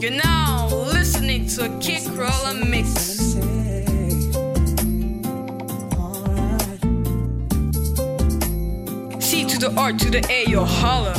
You're now listening to a Kid Roller mix. C to the R to the A, you'll holler.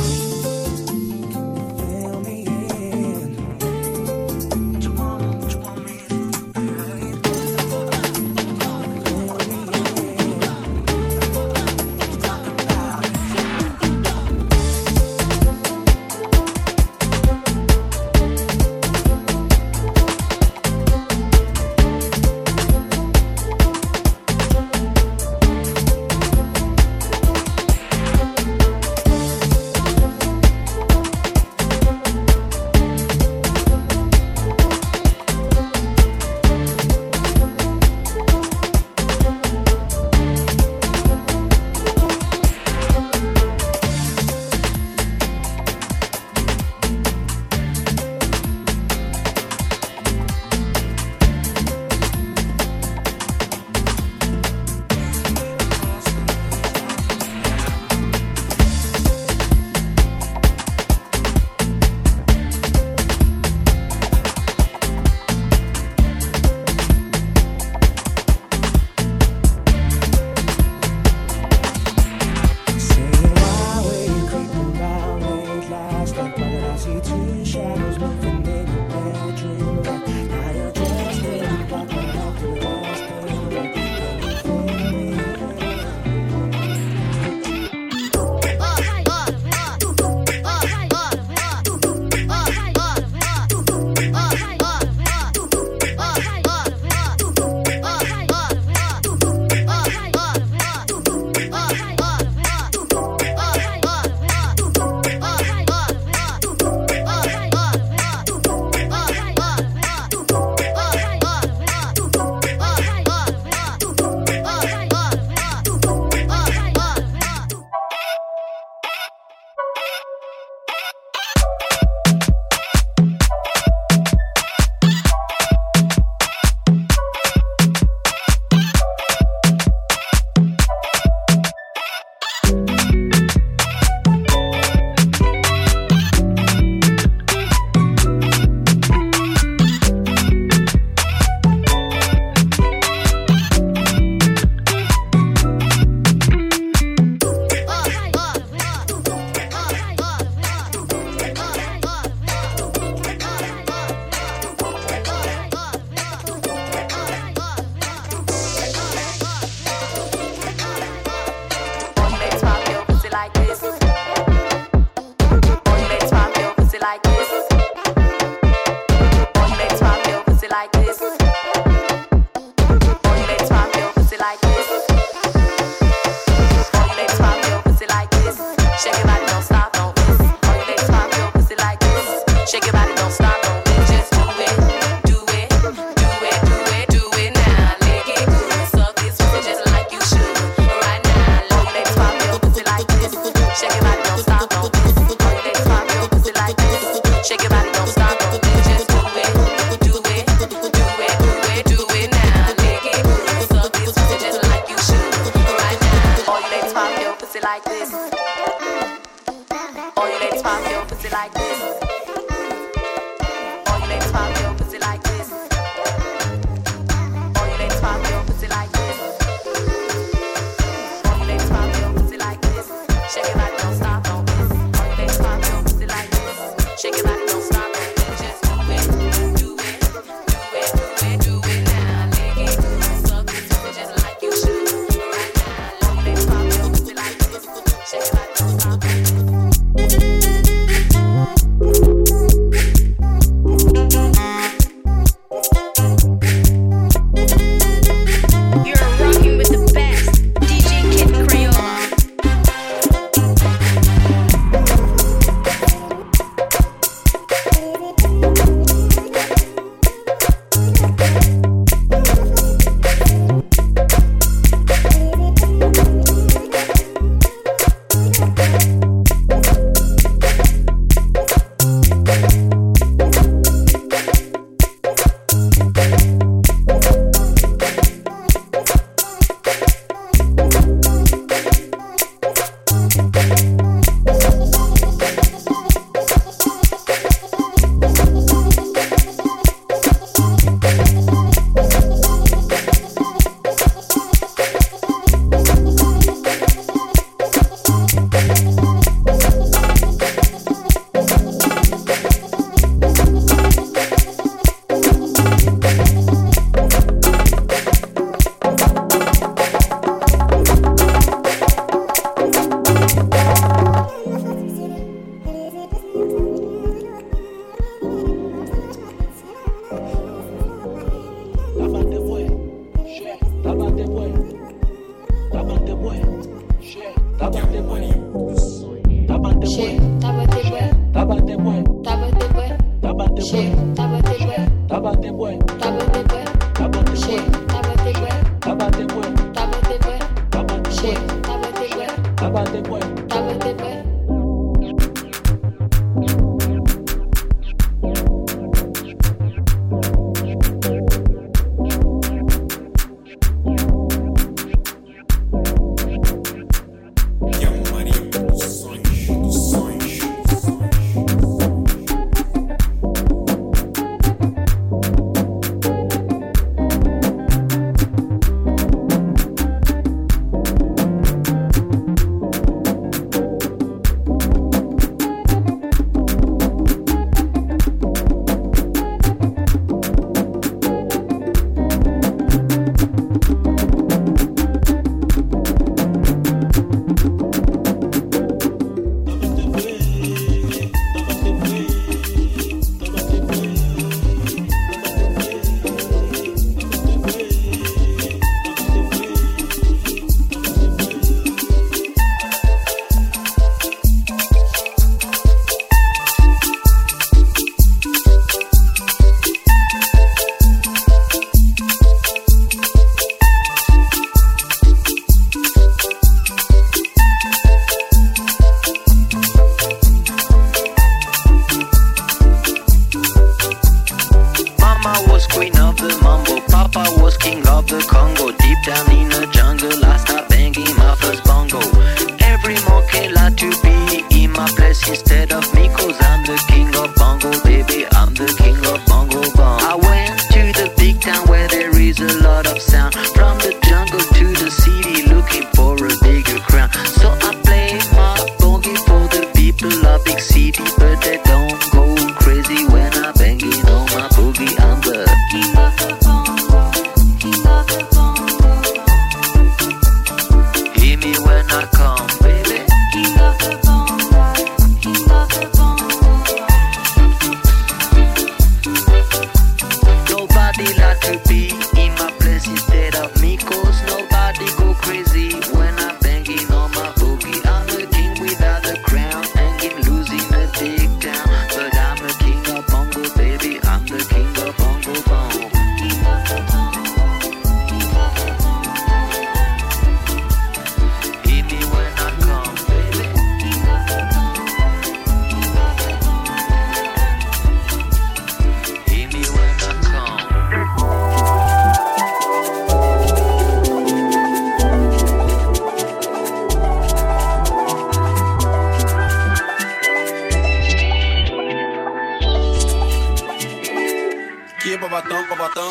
Batão,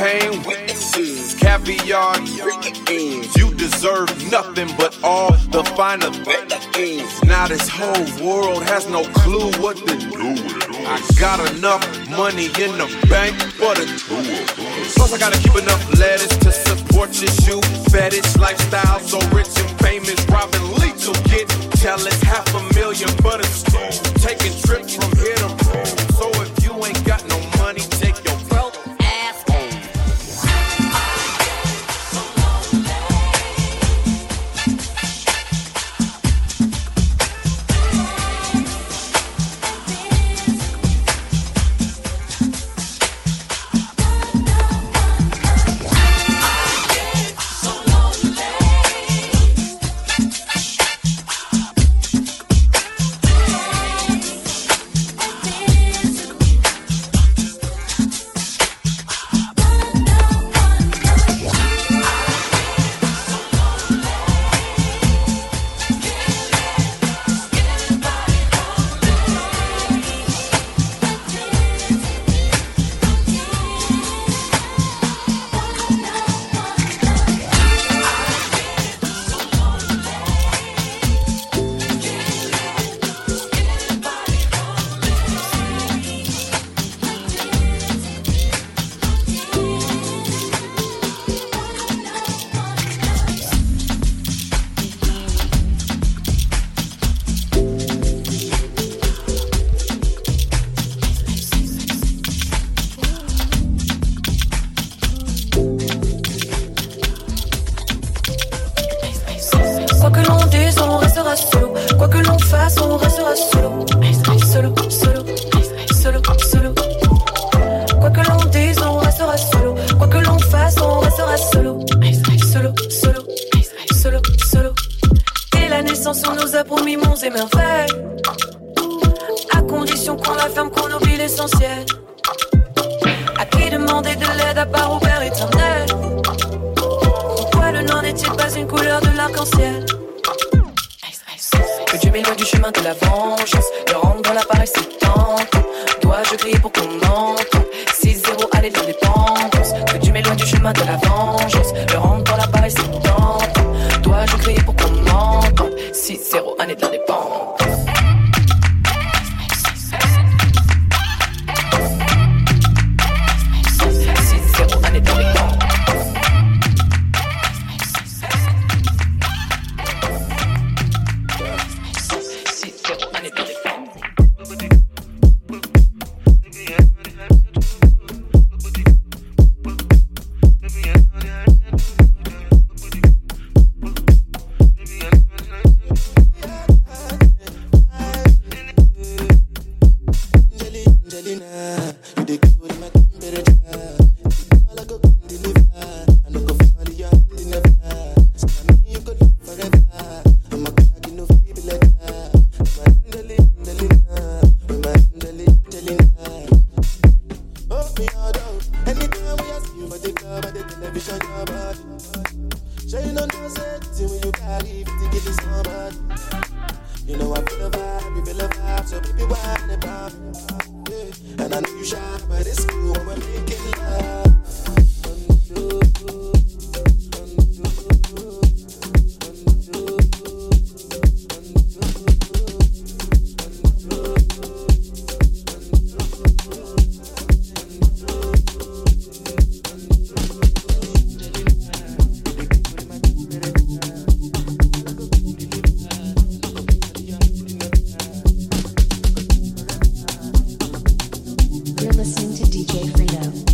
champagne with scenes, caviar greens. You deserve nothing but all the finer things. Now this whole world has no clue what to do. I got enough money in the bank for the two. Plus I gotta keep enough lettuce to support your shoe fetish lifestyle. So rich in payments, Robin Leach will get jealous. $500,000 for the school, taking trips from here to Rome. So if you ain't got no money, take your broke ass home. Listening to DJ Fredo.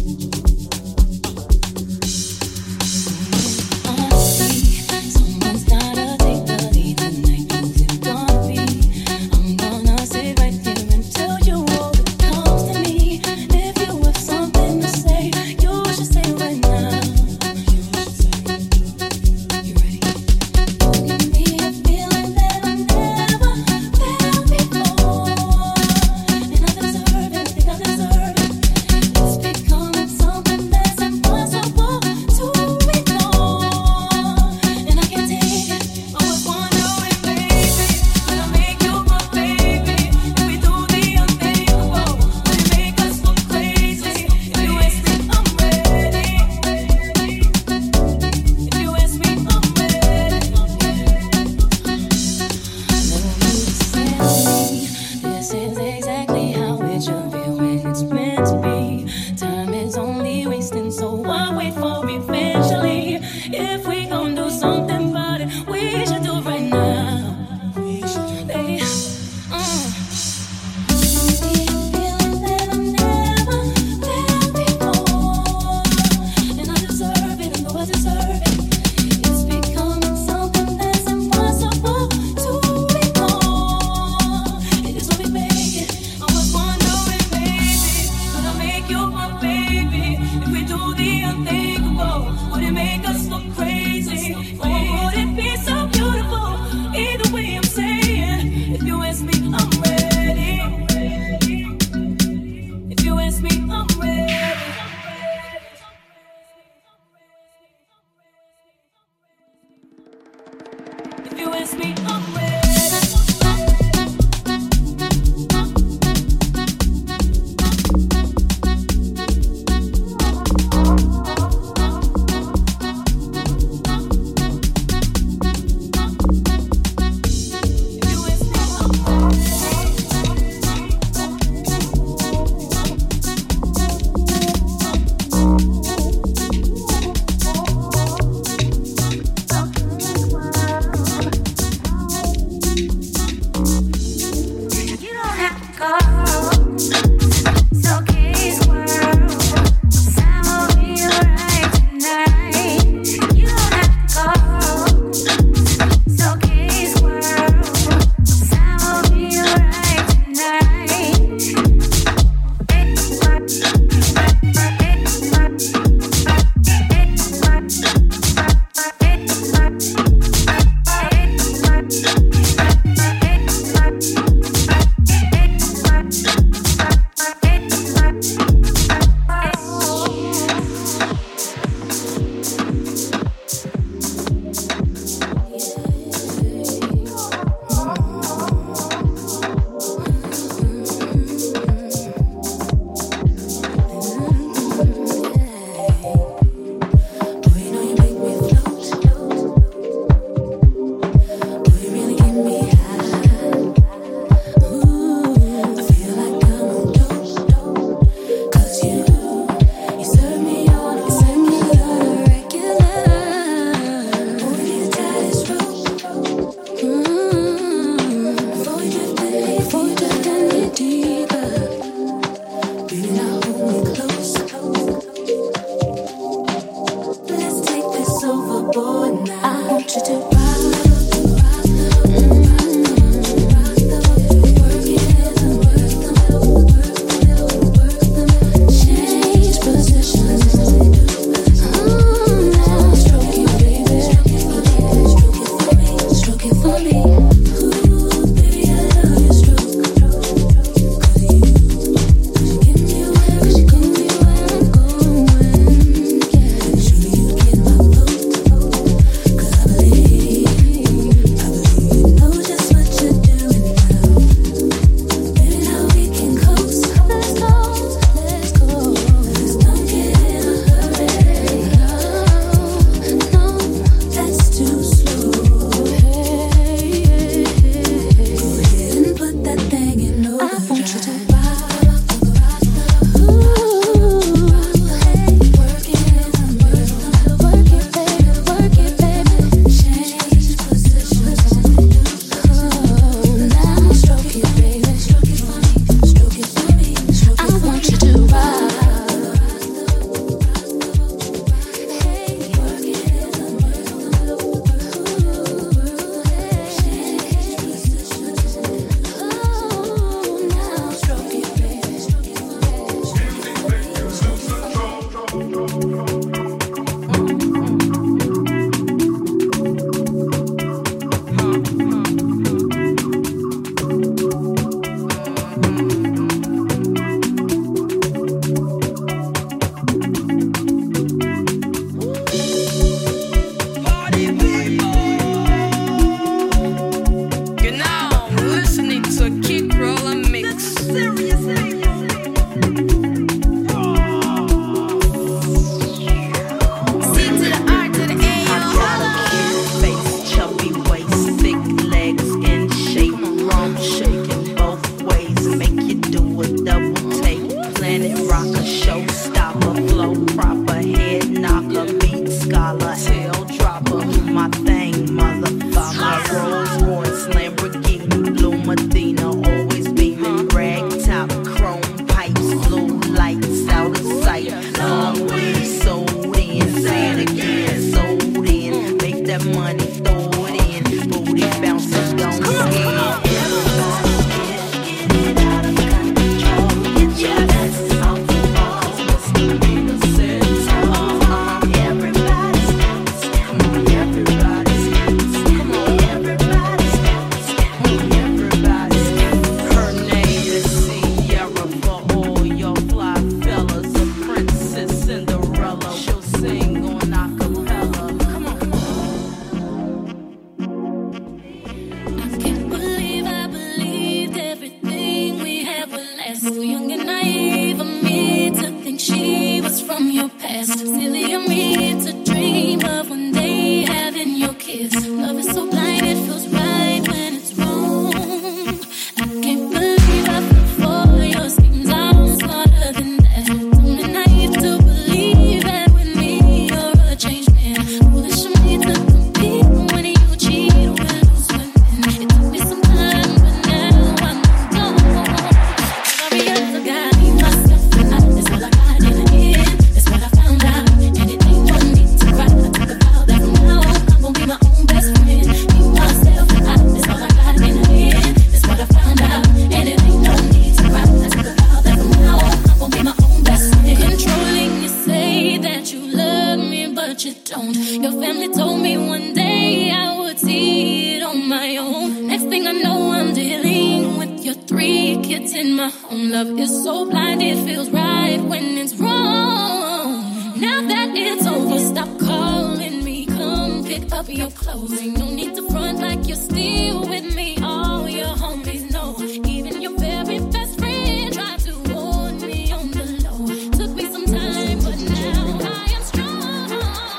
it's in my own. Love is so blind, it feels right when it's wrong. Now that it's over, stop calling me. Come pick up your clothes. Ain't no need to front like you're still with me. All your homies know, even your very best friend tried to warn me on the low. Took me some time, but now I am strong.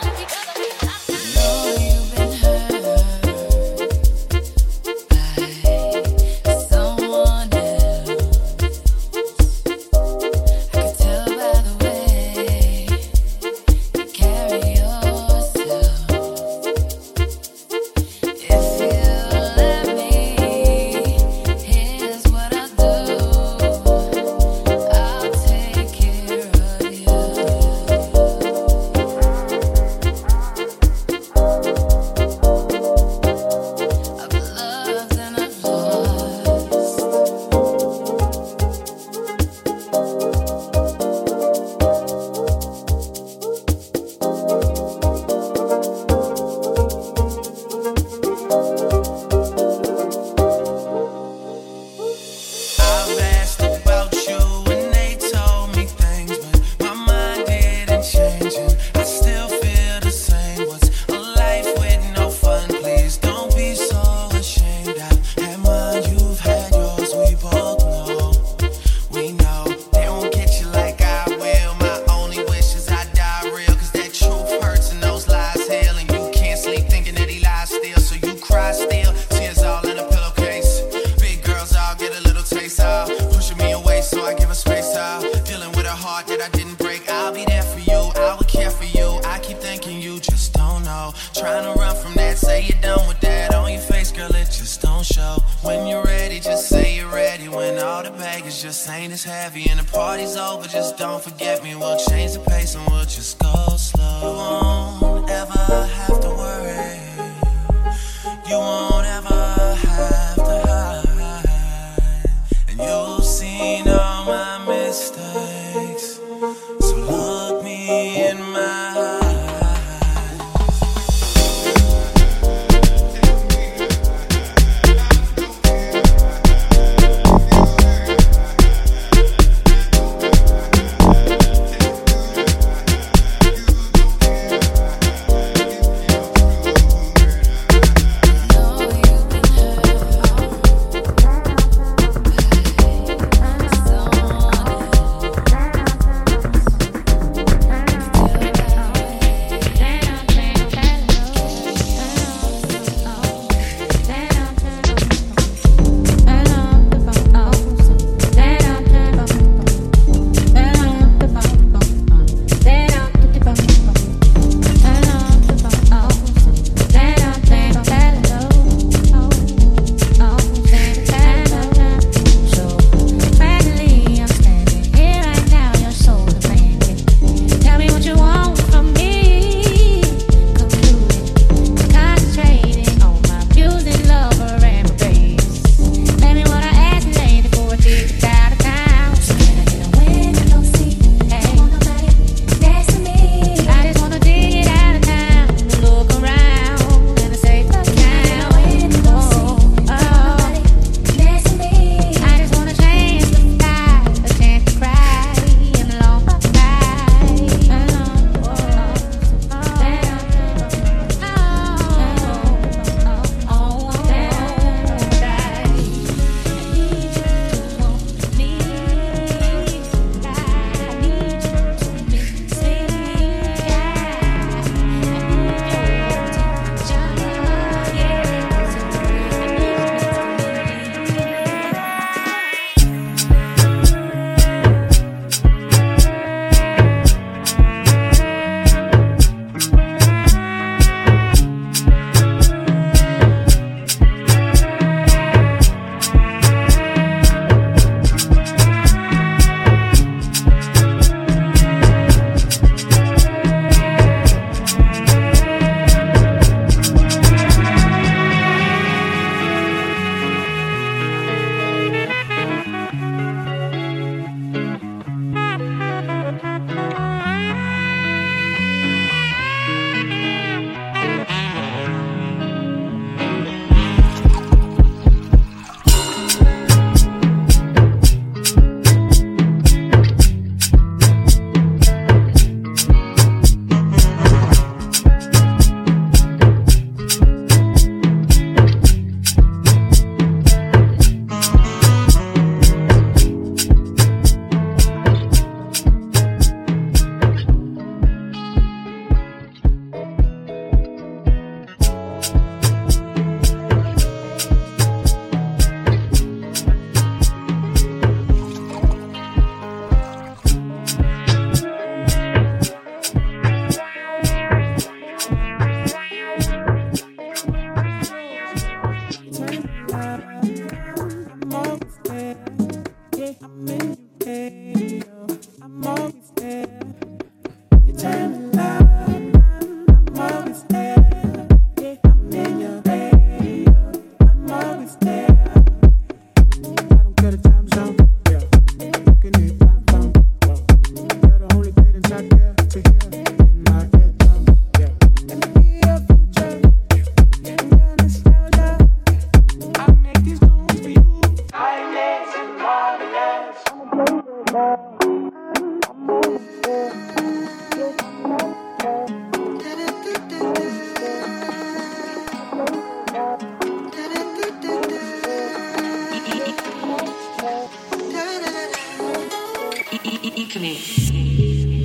Because I know you've been hurt by someone else. I could tell by the way you carry yourself. If you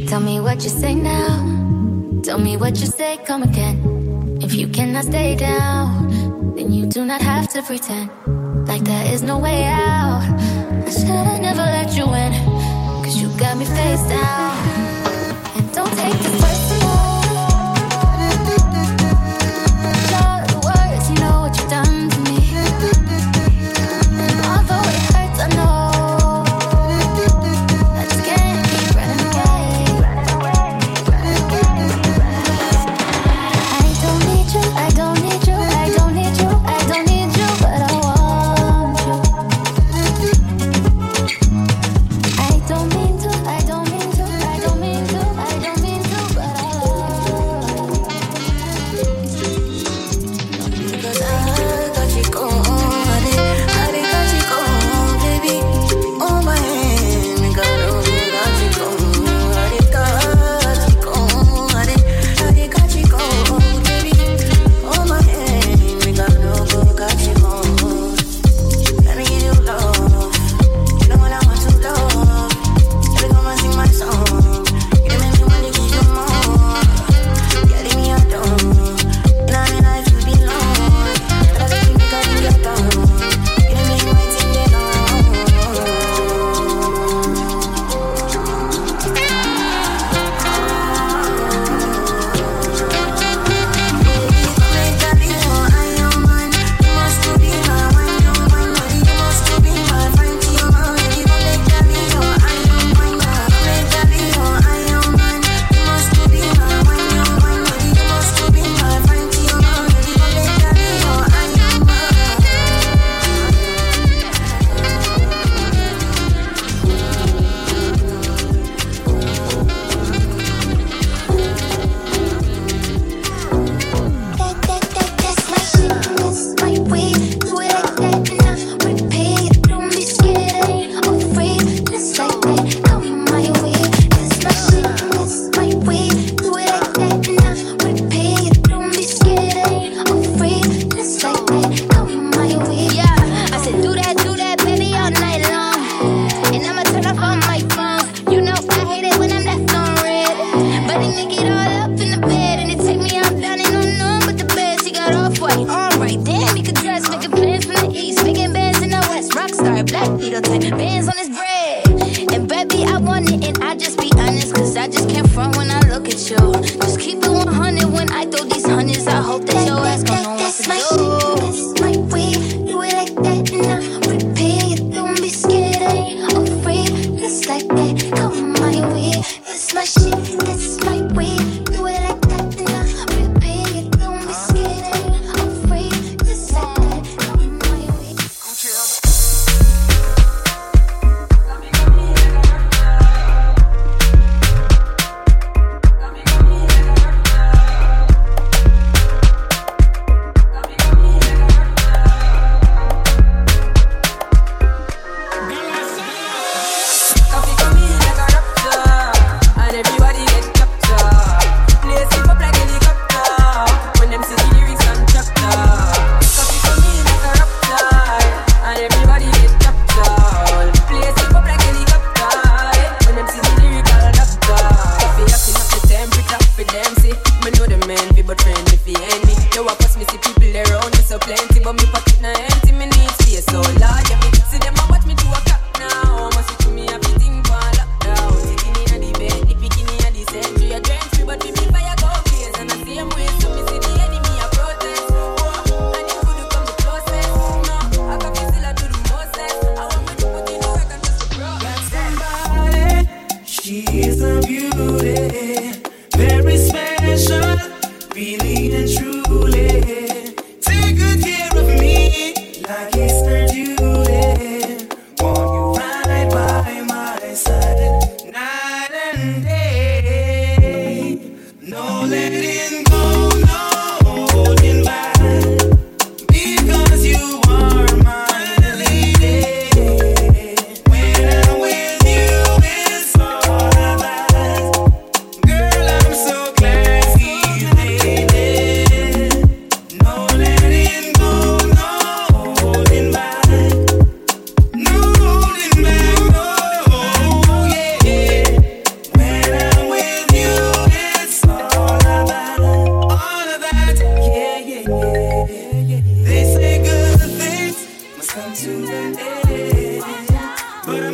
Tell me what you say now. Tell me what you say, come again. If you cannot stay down, then you do not have to pretend like there is no way out. I should've never let you in, 'cause you got me face down. And don't take this personal. You're the worst, you know what you've done to me. And although it hurts, I know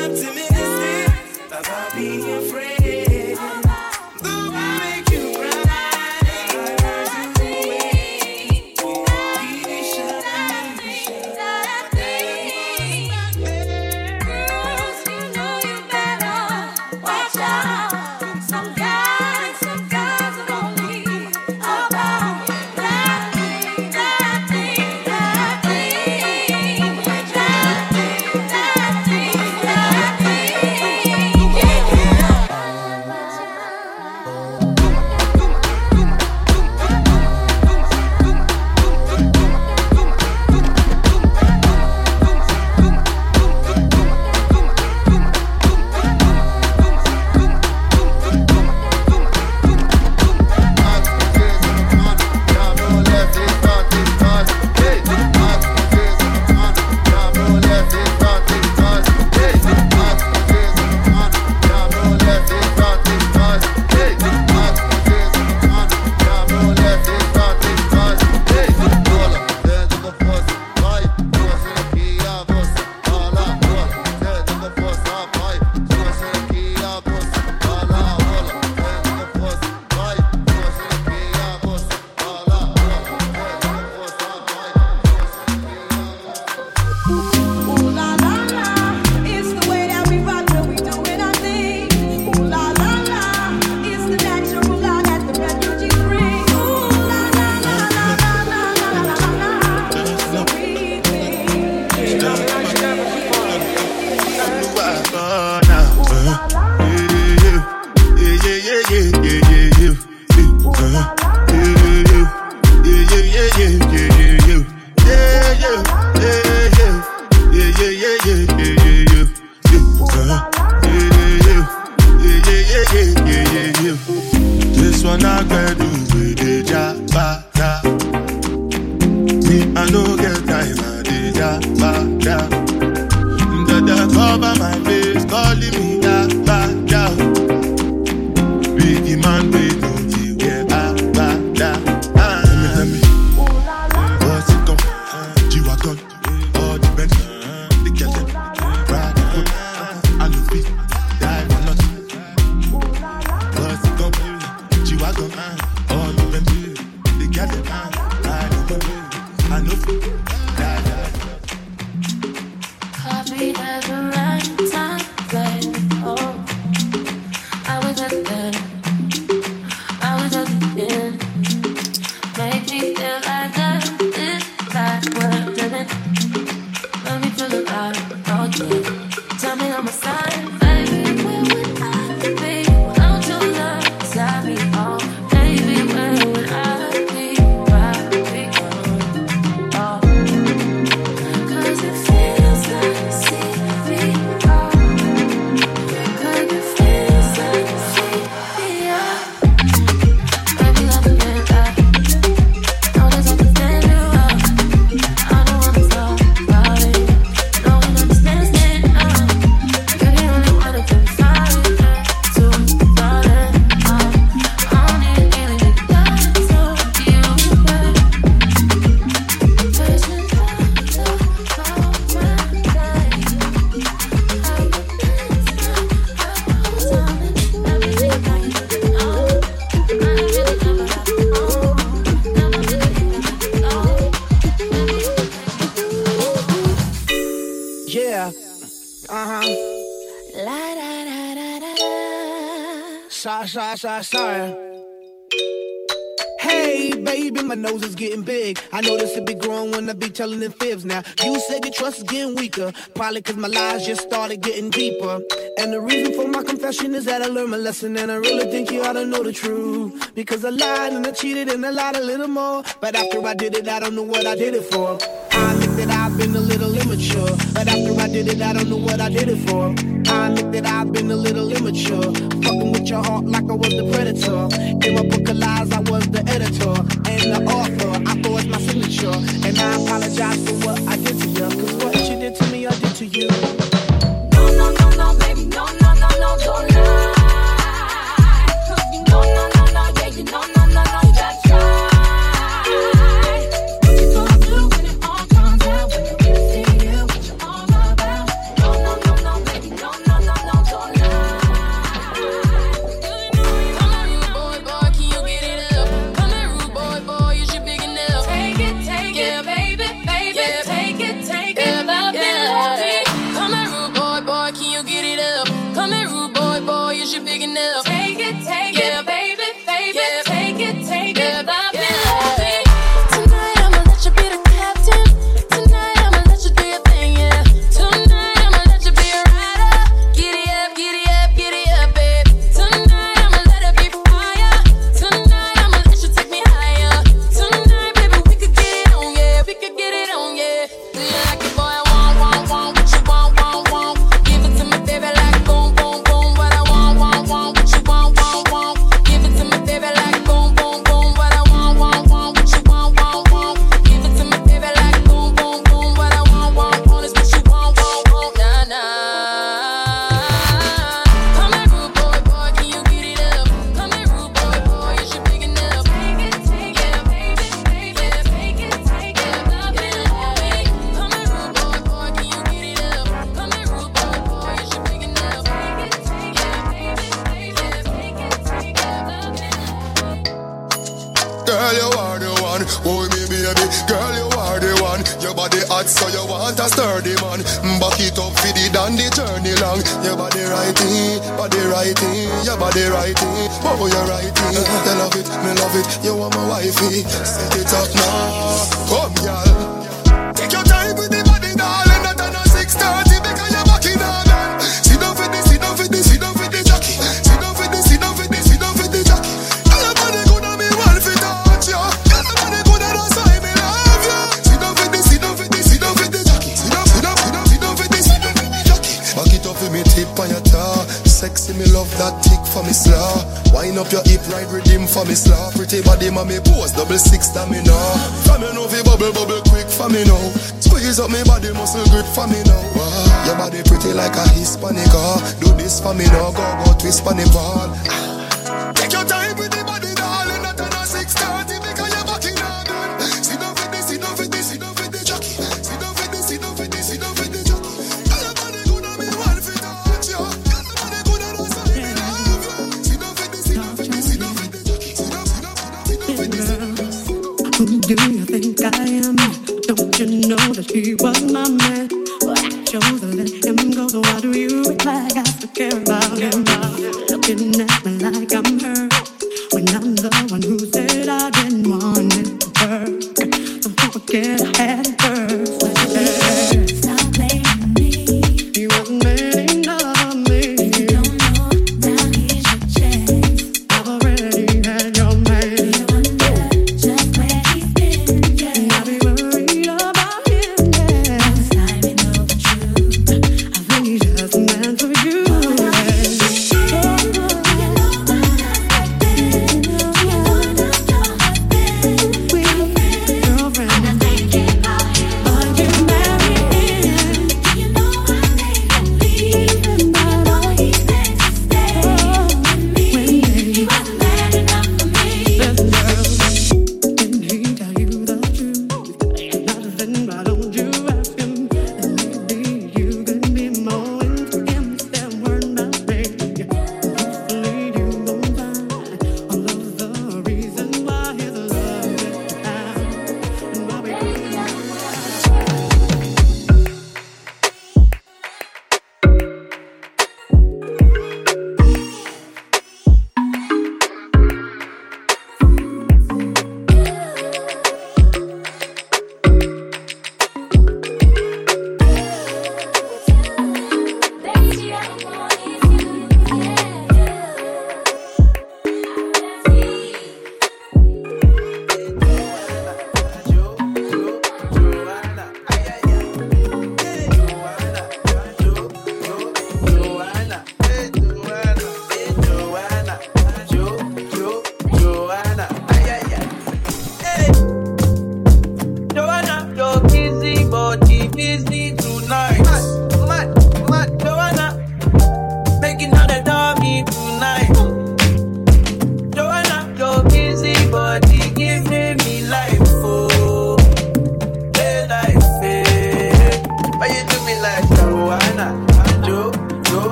optimistic about being afraid. Though I make you cry, I run away. Girls, you know you better watch out. Some guys are only about Sorry. Hey, baby, my nose is getting big. I know this will be growing when I be telling the fibs now. You said your trust is getting weaker, probably cause my lies just started getting deeper. And the reason for my confession is that I learned my lesson, and I really think you ought to know the truth. Because I lied and I cheated and I lied a little more, but after I did it, I don't know what I did it for. I admit that I've been a little immature, but after I did it, I don't know what I did it for. I admit that I've been a little immature, fucking with your heart like I was the predator. In my book of lies, I was the editor and the author. I forged my signature, and I apologize for what I did to you, cause what you did to me, I did to you. No, no, no, no, baby, no, no, no, no, don't lie. No, no, no, no, yeah, you know, no, no, no, just try. What you gonna do when it all comes out, when you can see you, what you all about? No, no, no, no, baby, no. hot, so you want a sturdy man. Back it up for the dandy journey long. Your body righty, your body righty. Bobo, your righty. You love it, me love it. You want my wifey? Set it up now. Come, y'all. Take your time with the body, darling. Not on a 6:30 because you're back in all night. Sit down with this, sit down with this, sit down with the jockey. Sit down with this, sit down with this, sit down with the jockey. Everybody good on me, one fit out, yo. Everybody good on us, I me love you. Sit down with this, sit down with this, sit down with the jockey. Sit down, sit down, sit down, sit down with this, sit down with the jockey. Back it up with me, tip on your tar. Sexy, me love that tick for me slaw. Wind up your hip, ride rhythm for me slaw. Pretty body, mommy pose, double six, damn me now. From your novi bubble, bubble quick for me now. Squeeze up me body, muscle grip for me now. Your body pretty like a Hispanic girl. Do this for me now, go go twist for me ball. Take your time with the body, darling. Not on a 6:30 because you're back in all done. Sit down with this, sit down with this, sit down with the jockey. Sit down with this, sit down with this, sit down with the jockey. Everybody good on me, one fit out, yo. Do you think I am? Don't you know that he was my man? But I chose to let him go, so why do you act like I still care about him? Looking at me like I'm her, when I'm the one who said I didn't want it to work. Don't forget I had it first.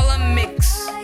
all a mix.